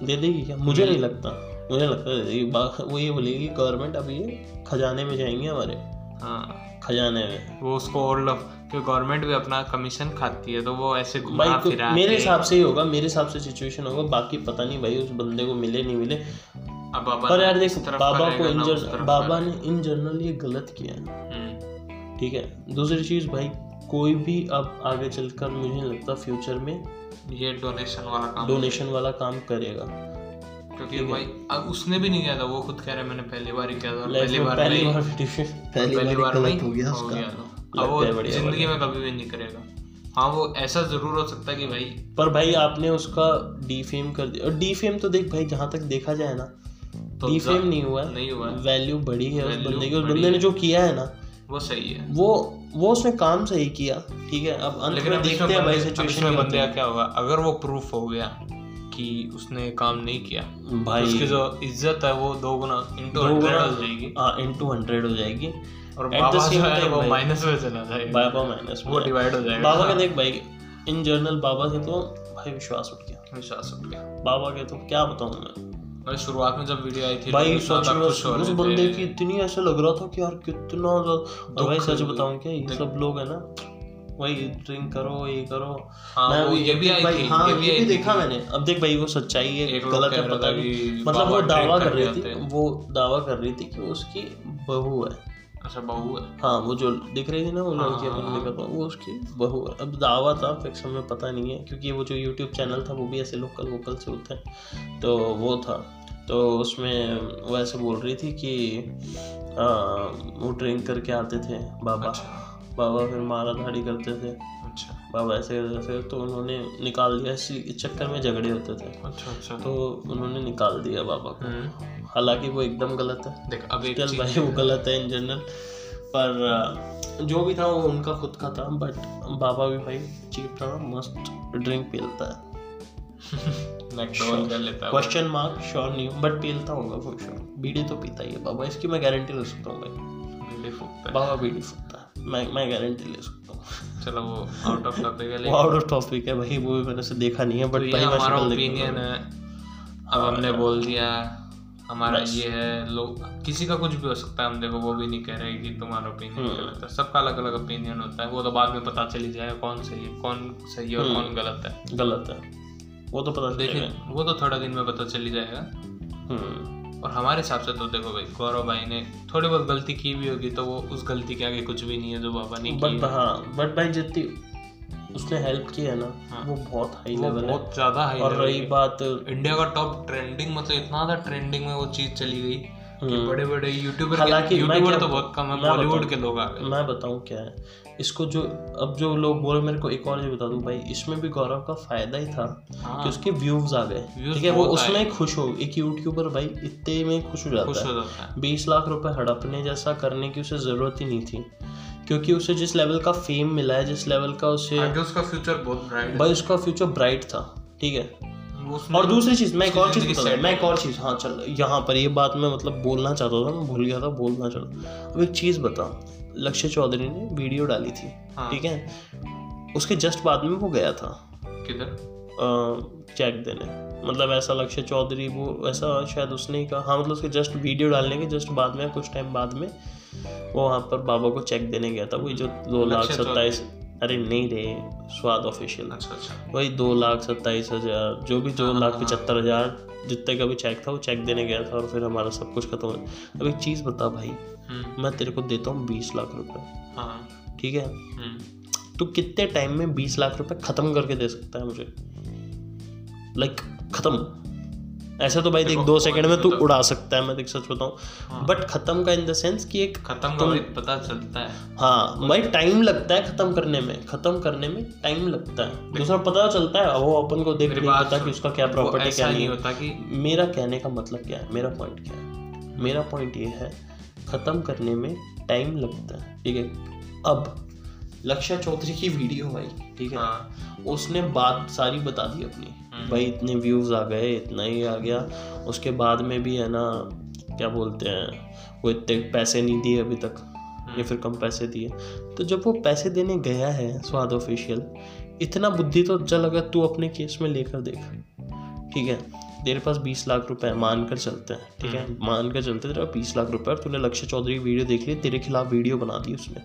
दे देगी क्या? मुझे नहीं लगता, मुझे लगता है वो ये बोलेगी गवर्नमेंट अभी ये खजाने में जाएंगे हमारे, हाँ खजाने में वो उसको और लफ, क्योंकि गवर्नमेंट भी अपना कमीशन खाती है तो वो ऐसे घुमा फिरा, मेरे हिसाब से ही होगा, मेरे हिसाब से सिचुएशन होगा, बाकी पता नहीं भाई उस बंदे को मिले नहीं मिले। अब बाबा पर यार देख बाबा को इन जर, बाबा ने इन जनरल ये गलत किया है, ठीक है। दूसरी चीज़ भाई कोई भी अब आगे चलकर मुझे लगता फ्यूचर में ये डोनेशन वाला काम डोनेशन वाला काम करेगा, क्योंकि भाई अब उसने भी नहीं किया था, वो खुद कह रहा है मैंने पहली बार ही किया था, पहली बार पहली बार पहली बार हो गया उसका, अब वो जिंदगी में कभी भी नहीं करेगा। हाँ वो ऐसा जरूर हो सकता है कि भाई, पर भाई आपने उसका डीफेम कर दिया, और डीफेम तो देख भाई जहाँ तक देखा जाए ना तो डीफेम नहीं हुआ है, नहीं हुआ है, वैल्यू बढ़ी है उस बंदे की, उस बंदे ने जो किया है ना वो सही है, वो वो उसने काम सही किया, ठीक है। अब अंत में देखते हैं भाई सिचुएशन में बंदे क्या होगा, अगर वो प्रूफ हो गया कि उसने काम नहीं किया भाई उसकी जो इज्जत है वो दो गुना इंटू हंड्रेड हो जाएगी, हाँ इंटू हंड्रेड हो जाएगी, और बाबा जो है वो माइनस में चला जाएगा, बाबा माइनस वो डिवाइड हो जाएगा। बाबा का देख भाई इन जनरल बाबा से तो भाई विश्वास उठ गया, विश्वास उठ गया बाबा के, तो क्या बताऊं मैं। और शुरुआत में जब वीडियो आई थी भाई सच में उस बंदे की इतनी ऐसा लग रहा था कि यार कितना, और भाई सच बताऊं क्या ये सब लोग है ना भाई ड्रिंक करो ये करो, हाँ, मैं वो ये भी आई थी, हाँ ये भी, ये भी देखा मैंने। अब देख भाई वो सच्चाई है गलत है पता नहीं, मतलब वो दावा कर रही थी, वो दावा कर रही थी कि उसकी बहू है, अच्छा बहू है, हाँ वो जो दिख रही थी ना वो लड़की अपन देखा था वो उसकी बहू है। अब दावा था फिक्स हमें पता नहीं है, क्योंकि वो जो यूट्यूब चैनल था वो भी ऐसे लोकल वोकल से होता है, तो वो था, तो उसमें वो ऐसे बोल रही थी कि वो ड्रिंक करके आते थे बाबा, बाबा फिर मारा धाड़ी करते थे, अच्छा बाबा ऐसे करते थे तो उन्होंने निकाल दिया, इसी चक्कर में झगड़े होते थे, अच्छा अच्छा तो उन्होंने निकाल दिया बाबा को, हालांकि वो एकदम गलत है, देख अब एक चल भाई वो गलत है इन जनरल, पर जो भी था वो उनका खुद का था, बट बाबा भी भाई चीप था, मस्त ड्रिंक पीलता है क्वेश्चन मार्क श्योर नहीं बट पीलता होगा वो श्योर, बीड़ी तो पीता ही है बाबा, इसकी मैं गारंटी ले सकता हूँ भाई, बीड़ी फूकता बाबा, बीड़ी फूकता मैं मैं गारंटी ले सकता हूँ। चलो वो आउट ऑफ टॉपिक है, वो आउट ऑफ टॉपिक है भाई, वो भी मैंने से देखा नहीं है, बट भाई हमारा ओपिनियन है, अब हमने बोल दिया हमारा ये है, लोग किसी का कुछ भी हो सकता है, हम देखो वो भी नहीं कह रहे कि तुम्हारा ओपिनियन गलत है, सबका अलग अलग ओपिनियन होता है, वो तो बाद में पता चली जाए कौन सही है कौन सही है और कौन गलत है, गलत है वो तो पता देखिए वो तो थोड़ा दिन में पता चली जाएगा। और हमारे हिसाब से तो देखो भाई गौरव भाई ने थोड़ी बहुत गलती की भी होगी, तो वो उस गलती के आगे कुछ भी नहीं है जो बाबा ने की, बट हाँ बट भाई जितनी उसने हेल्प की है ना, हाँ, वो बहुत हाई लेवल है, बहुत ज्यादा हाई। और रही बात इंडिया का टॉप ट्रेंडिंग, मतलब इतना ज्यादा ट्रेंडिंग में वो चीज चली गई कि बड़े बड़े यूट्यूबर, हालांकि यूट्यूबर तो बहुत कम है, बॉलीवुड के लोग आ गए। मैं बताऊं क्या है इसको, जो अब जो लोग बोल, मेरे को एक और ये बता दूं भाई, इसमें भी गौरव का फायदा ही था कि उसके व्यूज आ गए, ठीक है वो उसमें खुश हो, एक यूट्यूबर भाई इतने में खुश हो जाता है, बीस लाख रुपए हड़पने जैसा करने की उसे जरूरत ही नहीं थी, क्योंकि उसे जिस लेवल का फेम मिला है, जिस लेवल का उसे उसका फ्यूचर बहुत ब्राइट भाई, उसका फ्यूचर ब्राइट था, ठीक है। और दूसरी चीज मैं एक और चीज मैं एक और चीज हाँ चल यहाँ पर ये बात मैं मतलब बोलना चाहता था, मैं भूल गया था बोलना चाहता। अब एक चीज बता, लक्ष्य चौधरी ने वीडियो डाली थी, ठीक है, उसके जस्ट बाद में वो गया था किधर चेक देने, मतलब ऐसा लक्ष्य चौधरी वो ऐसा शायद उसने कहा, हाँ मतलब उसके जस्ट वीडियो डालने के जस्ट बाद में कुछ टाइम बाद में वो वहाँ पर बाबा को चेक देने गया था, वो जो दो लाख सत्ताईस अरे नहीं रे स्वाद ऑफिशियल। अच्छा अच्छा, वही दो लाख सत्ताईस हज़ार जो भी दो लाख पचहत्तर हज़ार जितने का भी चेक था वो चेक देने गया था और फिर हमारा सब कुछ खत्म हो। अब एक चीज़ बता भाई, मैं तेरे को देता हूँ बीस लाख रुपये, ठीक है, तू कितने टाइम में बीस लाख रुपये ख़त्म करके दे सकता है मुझे? लाइक ख़त्म, ऐसा तो भाई देख दो सेकंड में तू उड़ा सकता है, मैं देख सच बताऊँ, बट ख़त्म का इन द सेंस कि एक ख़त्म पता चलता है। हाँ भाई टाइम लगता है ख़त्म करने में, ख़त्म करने में टाइम लगता है, दूसरा पता चलता है वो अपन को देख नहीं पता कि उसका क्या प्रॉपर्टी क्या नहीं होता। कि मेरा कहने का मतलब क्या है, मेरा पॉइंट क्या है, मेरा पॉइंट ये है ख़त्म करने में टाइम लगता है, ठीक है। अब लक्ष्य चौधरी की वीडियो भाई, ठीक है, हाँ। उसने बात सारी बता दी अपनी, भाई इतने व्यूज़ आ गए, इतना ही आ गया, उसके बाद में भी है ना क्या बोलते हैं वो इतने पैसे नहीं दिए अभी तक या फिर कम पैसे दिए। तो जब वो पैसे देने गया है स्वाद ऑफिशियल, इतना बुद्धि तो चल अगर तू अपने केस में लेकर देख, ठीक है, तेरे पास बीस लाख रुपए मान कर चलते हैं, ठीक है, मान कर चलते तेरे पास बीस लाख रुपए और तूने लक्ष्य चौधरी की वीडियो देख ली, तेरे खिलाफ वीडियो बना दी उसने,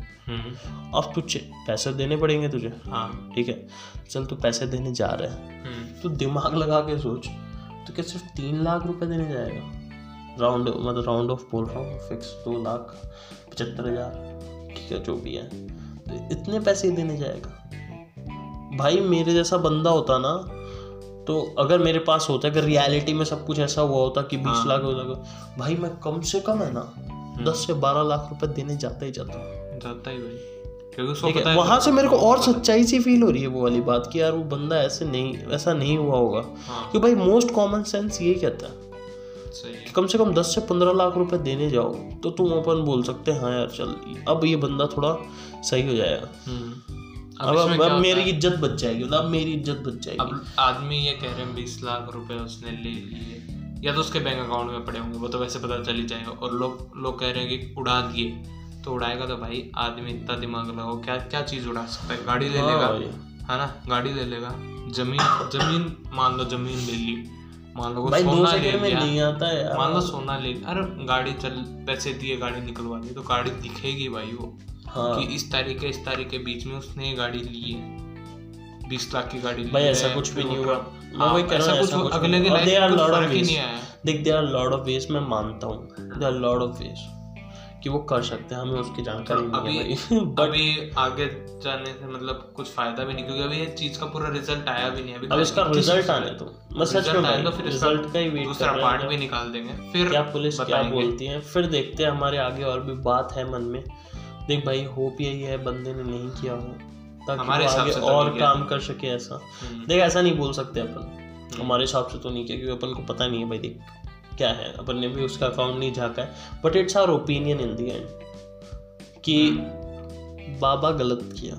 अब तुझे पैसे देने पड़ेंगे तुझे, हाँ ठीक है, चल तू पैसे देने जा रहा है, तू दिमाग लगा के सोच, तो क्या सिर्फ तीन लाख रुपए देने जाएगा? राउंड मतलब राउंड ऑफ बोल रहा हूँ, फिक्स दो लाख पचहत्तर हज़ार ठीक है जो भी है, तो इतने पैसे देने जाएगा? भाई मेरे जैसा बंदा होता ना तो अगर मेरे पास होता, अगर रियलिटी में सब कुछ ऐसा हुआ होता कि बीस लाख हो जाएगा, भाई मैं कम से कम है ना दस से बारह लाख रुपए देने जाता ही जाता जाता ही भाई, क्योंकि उसको पता है वहाँ से मेरे को और सच्चाई सी फील हो रही है वो वाली बात कि यार वो बंदा ऐसे नहीं ऐसा नहीं हुआ होगा, क्योंकि भाई मोस्ट कॉमन सेंस यही कहता है कि कम से कम दस से पंद्रह लाख रुपए देने जाओ तो तुम अपन बोल सकते हैं हाँ यार चल अब ये बंदा थोड़ा सही हो जाएगा, अब अब, अब मेरी इज्जत बच जाएगी, अब मेरी इज्जत बच जाएगी। अब आदमी ये कह रहे हैं बीस लाख रुपए उसने ले लिए या तो उसके बैंक अकाउंट में पड़े होंगे, वो तो वैसे पता चल ही जाएगा, और लोग लोग कह रहे हैं कि उड़ा दिए, तो उड़ाएगा तो भाई आदमी इतना दिमाग लगाओ क्या क्या चीज़ उड़ा सकता है? गाड़ी ले लेगा है ना, गाड़ी ले लेगा, जमीन जमीन मान लो जमीन ले ली, मान लो सोना ले लिया, मान लो सोना ले लिया, अरे गाड़ी चल पैसे दिए गाड़ी निकलवा दी तो गाड़ी दिखेगी भाई वो, हाँ। कि इस तारीख के इस तारीख के बीच में उसने गाड़ी ली है, बीस लाख की गाड़ी ली भाई, ऐसा कुछ भी नहीं हुआ। मैं वही कह रहा हूं, ऐसा कुछ अगले के लाइफ में फर्क ही नहीं आया। देख there are lot of ways, मैं मानता हूं there are lot of ways कि वो कर सकते हैं, हमें उसकी जानकारी नहीं है भाई, अभी आगे जाने से मतलब कुछ फायदा भी नहीं, क्योंकि अभी ये चीज का पूरा रिजल्ट आया भी नहीं है, अभी इसका रिजल्ट आने दो, मैं सच में आएगा फिर रिजल्ट का ही वेट कर रहे हैं, दूसरा पार्ट भी निकाल देंगे, फिर क्या पुलिस क्या बोलती है फिर देखते हैं, हमारे आगे और भी बात है मन में। देख भाई होप यही है बंदे ने नहीं किया हो ताकि हमारे हिसाब से और काम कर सके, ऐसा देख ऐसा नहीं बोल सकते अपन, हमारे हिसाब से तो नहीं किया क्योंकि अपन को पता नहीं है भाई देख क्या है, अपन ने भी उसका अकाउंट नहीं झाँका है, but it's our opinion in the end कि बाबा गलत किया,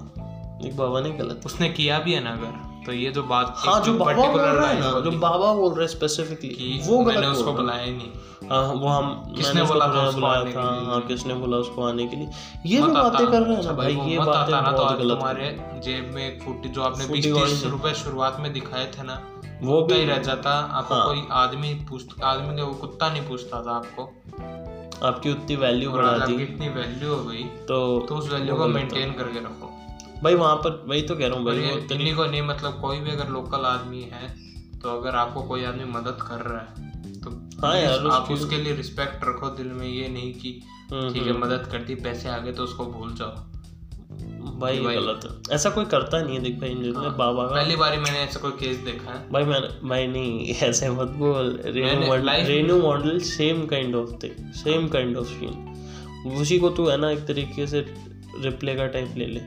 देख बाबा ने गलत उसने किया भी है ना, अगर तो ये जो बात हाँ जो बाबा बोल रहा है ना, जो बाबा बोल रहा है स्पेसिफिकली वो गलत, मैंने उसको बुलाया ही नहीं, हाँ वो हम किसने बोला बुलाया था, हाँ किसने बोला उसको आने के लिए, ये जो बातें कर रहे हैं ना भाई ये बातें बहुत गलत। हमारे जेब में एक फूटी जो आपने बीस तीस रुपए शुरुआत में दिखाए थे ना वो भी रह जाता, आपको कोई आदमी पूछता, आदमी ने वो कुत्ता नहीं पूछता था आपको, आपकी उतनी वैल्यू बढ़ा दी, इतनी वैल्यू हो गई तो उस वैल्यू को मेंटेन करके रखो भाई, वहाँ पर वही तो कह रहा हूँ भाई, इन्हीं को नहीं मतलब कोई भी अगर लोकल आदमी है तो अगर आपको कोई आदमी मदद कर रहा है तो हाँ यार आप उसके लिए रिस्पेक्ट रखो दिल में, ये नहीं कि ठीक है मदद करती पैसे आ गए तो उसको भूल जाओ भाई, भाई गलत है, ऐसा कोई करता नहीं है। देख भाई इंडिया में बाबा का पहली बार मैंने ऐसा कोई केस देखा है भाई, मैं भाई नहीं ऐसे मत बोल, Renu model same kind of thing, same kind of scene, उसी को तू है ना एक तरीके से रिप्ले का टाइप ले ले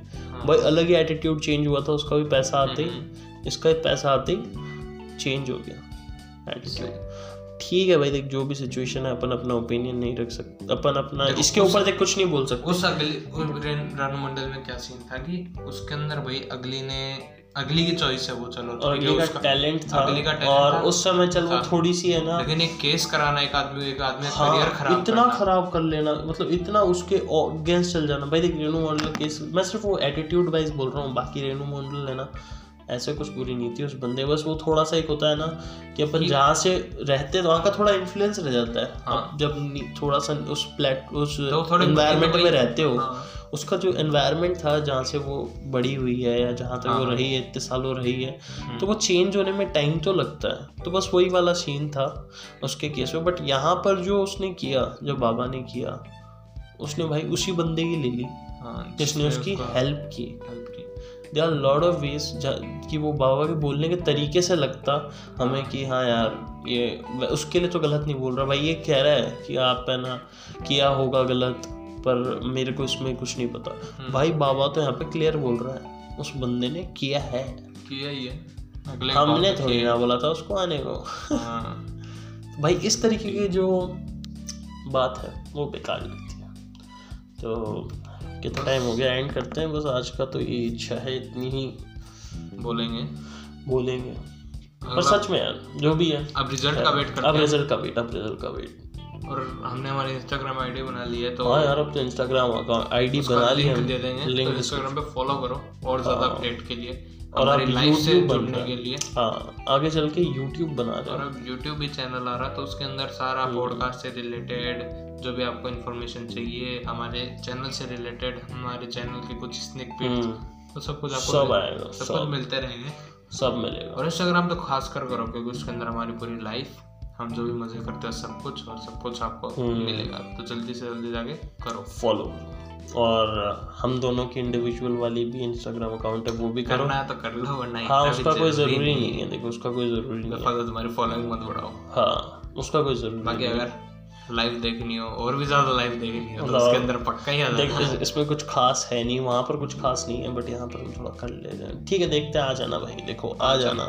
भाई, अलग ही एटीट्यूड चेंज हुआ था उसका भी, पैसा आते ही इसका पैसा आते ही चेंज हो गया एटीट्यूड, ठीक है भाई देख जो भी सिचुएशन है अपन अपना ओपिनियन नहीं रख सकते, अपन अपना इसके ऊपर देख कुछ नहीं बोल सकते। उस अगली रानू मंडल में क्या सीन था कि उसके अंदर भाई अगली ने अगली की चॉइस है वो, चलो अगली का टैलेंट था और उस समय चल वो थोड़ी सी है ना, लेकिन एक केस कराना एक आदमी एक आदमी का करियर खराब इतना खराब कर लेना, मतलब इतना उसके अगेंस्ट चल जाना भाई, देख रेनू मंडल केस मैं सिर्फ वो एटीट्यूड वाइज बोल रहा हूँ, बाकी रेनू मंडल है ना ऐसे कुछ बुरी नहीं थी उस बंदे, बस वो थोड़ा सा एक होता है ना कि अपन जहाँ से रहते वहाँ का थोड़ा इन्फ्लुएंस रह जाता है, जब थोड़ा सा उस प्लेट उस एनवायरमेंट में रहते हो उसका जो एनवायरनमेंट था जहाँ से वो बड़ी हुई है या जहाँ तक वो रही है, इतने सालों रही है, तो वो चेंज होने में टाइम तो लगता है। तो बस वही वाला सीन था उसके केस में। बट यहाँ पर जो उसने किया, जो बाबा ने किया, उसने भाई उसी बंदे की ले ली जिसने उसकी हेल्प की। There are lot of ways कि वो बाबा के बोलने के तरीके से लगता हमें कि हाँ यार ये उसके लिए तो गलत नहीं बोल रहा भाई, ये कह रहा है कि आप है ना किया होगा गलत, पर मेरे को इसमें कुछ नहीं पता। भाई बाबा तो यहाँ पे क्लियर बोल रहा है, उस बंदे ने किया है, किया ही है, हमने थोड़ी ना बोला था उसको आने को। भाई इस तरीके की जो बात है वो बेकार लगती है। तो कितना टाइम हो गया, एंड करते हैं बस आज का। तो ये इच्छा है, इतनी ही बोलेंगे बोलेंगे पर सच में यार जो भी है, अब रिजल्ट का वेट करते हैं, अब रिजल्ट का वेट अब रिजल्ट का वेट और हमने हमारी इंस्टाग्राम आईडी बना ली है। तो हाँ यार अब तो इंस्टाग्राम अकाउंट आईडी बना ली है, दे देंगे लिंक इंस्टाग्राम पे, फॉलो करो और ज्यादा अपडेट के लिए और हमारी लाइफ से जुड़ने के लिए। हाँ आगे चल के यूट्यूब बना रहे हैं और अब यूट्यूब भी चैनल आ रहा, तो उसके अंदर सारा पॉडकास्ट से रिलेटेड जो भी आपको इन्फॉर्मेशन चाहिए, हमारे चैनल से रिलेटेड, हमारे चैनल के कुछ स्नेक पिक्स, तो सब कुछ आपको सब आएगा, सब कुछ मिलते रहेंगे, सब मिलेगा। और इंस्टाग्राम तो खास कर करो क्योंकि उसके अंदर हमारी पूरी लाइफ, हम जो भी मजे करते हैं सब कुछ, और सब कुछ आपको मिलेगा। तो जल्दी से जल्दी जाके करो फॉलो। और हम दोनों की इंडिविजुअल वाली भी इंस्टाग्राम अकाउंट है, वो भी करो, करना है तो कर लो, वरना हाँ उसका कोई जरूरी नहीं है। देखो उसका कोई जरूरी नहीं है, तुम्हारी फॉलोइंग मत बढ़ाओ। हाँ उसका कोई जरूरी बाकी अगर लाइव देखनी हो और भी ज्यादा लाइव देखनी हो तो उसके अंदर पक्का ही आ जाएगा। इसमें कुछ खास है नहीं, वहाँ पर कुछ खास नहीं है, बट यहाँ पर हम थोड़ा कर लेते हैं। ठीक है देखते हैं, आ जाना भाई, देखो आ जाना,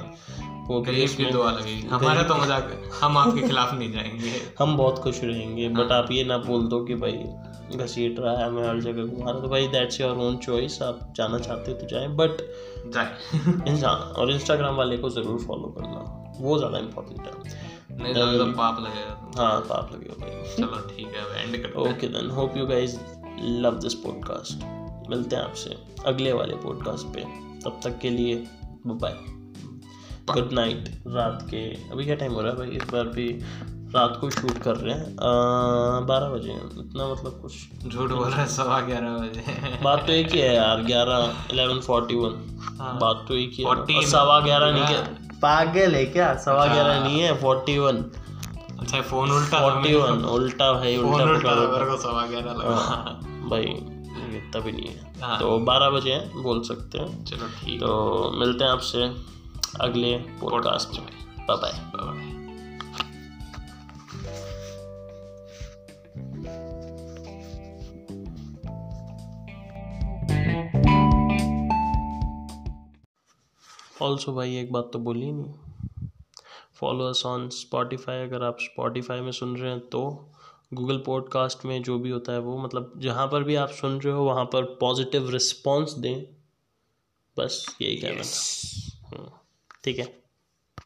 वो गरीब की दुआ लगेगी। हमारा तो मजाक है, हम आपके खिलाफ नहीं जाएंगे, हम बहुत खुश रहेंगे। बट आप ये ना बोल दो कि भाई घसीट रहा है मैं हर जगह घुमा रहा, तो भाई दैट्स योर ओन चॉइस, आप जाना चाहते हो तो जाएं, बट जाएं इंसान। और इंस्टाग्राम वाले को जरूर फॉलो करना, वो ज़्यादा इम्पोर्टेंट है, नहीं तो पाप लगेगा। हाँ पाप लगेगा भाई। चलो ठीक है, एंड करते हैं। Okay then, hope you guys love this podcast. मिलते हैं आपसे अगले वाले पॉडकास्ट पे, तब तक के लिए बाय, गुड नाइट। रात के अभी क्या टाइम हो रहा है भाई, इस बार भी रात को शूट कर रहे हैं बारह बजे, इतना मतलब कुछ झूठ बोल रहा है, सवा ग्यारह बजे बात तो एक ही है यार, ग्यारह इलेवन फोर्टी वन बात तो एक ही है, सवा ग्यारह नहीं है, पागल है क्या, सवा ग्यारह नहीं है फोर्टी वन। अच्छा फोन उल्टा फोर्टी वन उल्टा भाई, उल्टा सवा ग्यारह लगा भाई, इतना भी नहीं है। तो बारह बजे बोल सकते हैं। चलो ठीक, तो मिलते हैं आपसे अगले पॉडकास्ट में। Bye bye. ऑल्सो भाई एक बात तो बोली नहीं, फॉलो अस ऑन स्पॉटिफाई, अगर आप स्पॉटिफाई में सुन रहे हैं तो गूगल पॉडकास्ट में जो भी होता है वो, मतलब जहाँ पर भी आप सुन रहे हो वहाँ पर पॉजिटिव रिस्पॉन्स दें, बस यही कहना था। ठीक है।